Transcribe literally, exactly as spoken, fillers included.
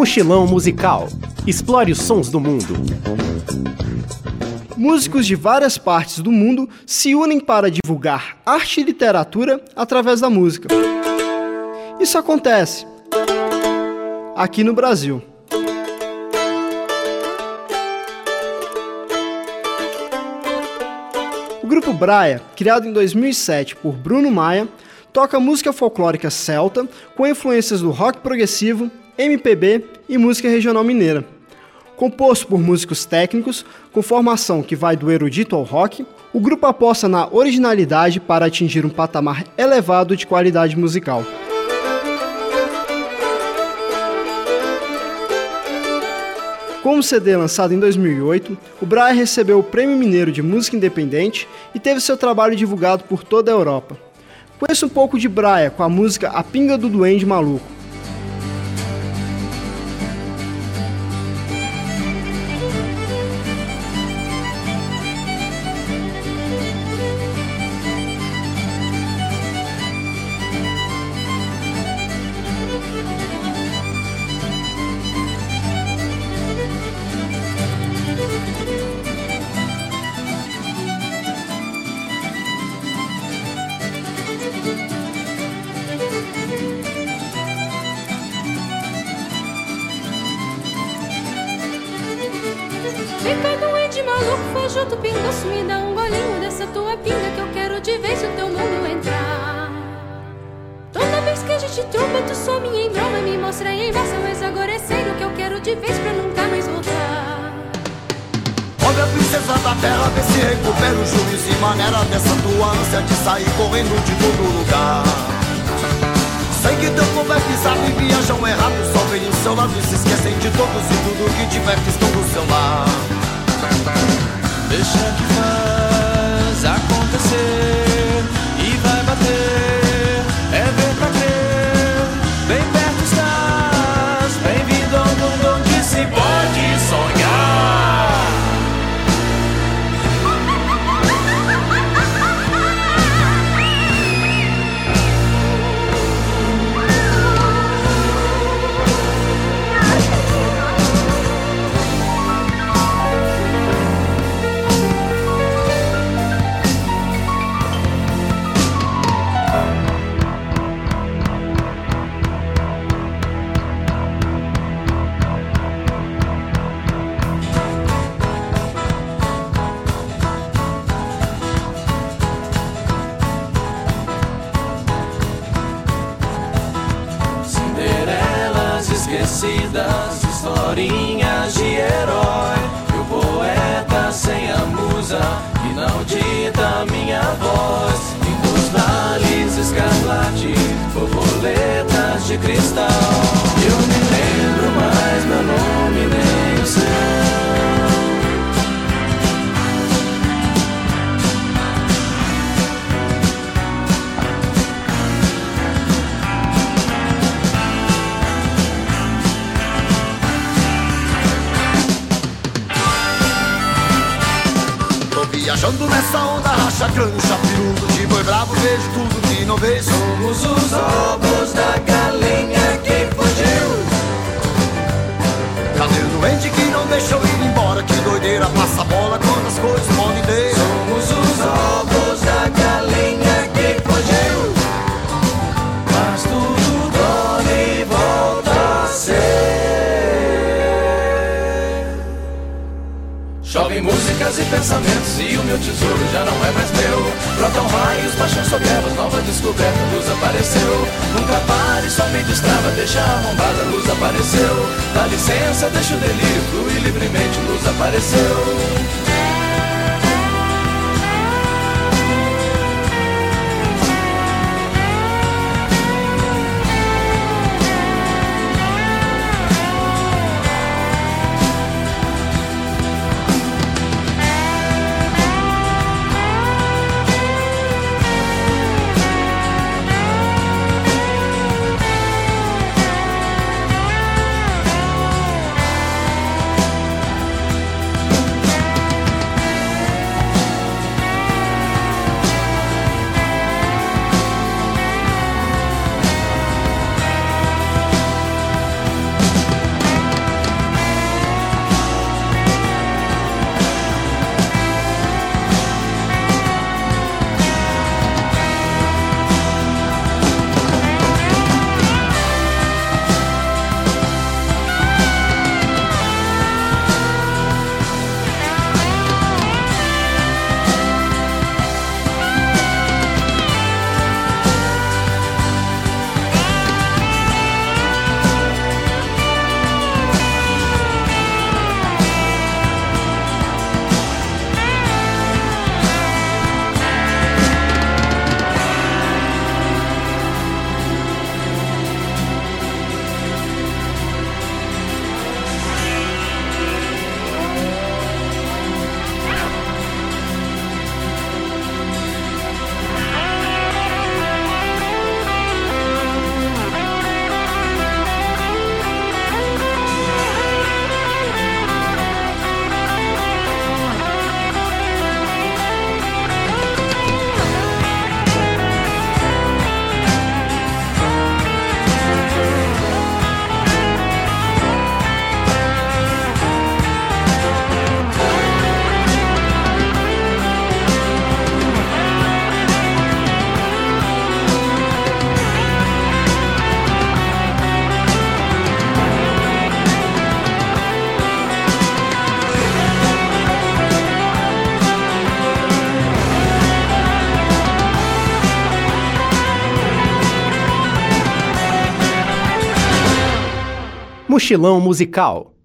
Mochilão Musical. Explore os sons do mundo. Músicos de várias partes do mundo se unem para divulgar arte e literatura através da música. Isso acontece aqui no Brasil. O grupo Braia, criado em dois mil e sete por Bruno Maia, toca música folclórica celta com influências do rock progressivo, M P B e música regional mineira. Composto por músicos técnicos, com formação que vai do erudito ao rock, o grupo aposta na originalidade para atingir um patamar elevado de qualidade musical. Com um C D lançado em dois mil e oito, o Braia recebeu o Prêmio Mineiro de Música Independente e teve seu trabalho divulgado por toda a Europa. Conheça um pouco de Braia com a música A Pinga do Duende Maluco. Vem cá, doente maluco, foi junto, pinga-se, me dá um golinho dessa tua pinga que eu quero de vez o teu mundo entrar. Toda vez que a gente tromba, tu some e embroma, me mostra e embaça, mas agora é sério que eu quero de vez pra nunca mais voltar. Ó minha princesa da terra, vê se recupera o juízo e maneira dessa tua ânsia de sair correndo de todo lugar. Sei que teu povo é pisado e viajam errado, só vem em seu lado e se esquecem de todos e tudo que tiver que estão no seu lar. Deixa que faz acontecer e vai bater, é ver pra crer, bem perto estás, bem-vindo ao mundo onde se pode sonhar. Esquecidas, historinhas de herói, que o poeta sem a musa que não dita minha voz. E dos vales escarlate, borboletas de cristal, eu me lembro mais meu nome nem o seu. Viajando nessa onda, racha, crancha, pirudo de boi bravo, vejo tudo que não vejo. Somos os ovos da galinha que fugiu. Cadê o doente que não deixa eu ir embora? Que doideira, passa a bola quando as coisas podem ter. Somos os ovos da galinha que fugiu. Mas tudo dói e volta a ser. Chove músicas e pensamentos e o meu tesouro já não é mais meu. Brotam raios, baixam sobre ervas, nova descoberta, luz apareceu. Nunca pare, só me destrava, deixa arrombada, luz apareceu. Dá licença, deixa o delírio fluir livremente, luz apareceu. Mochilão Musical.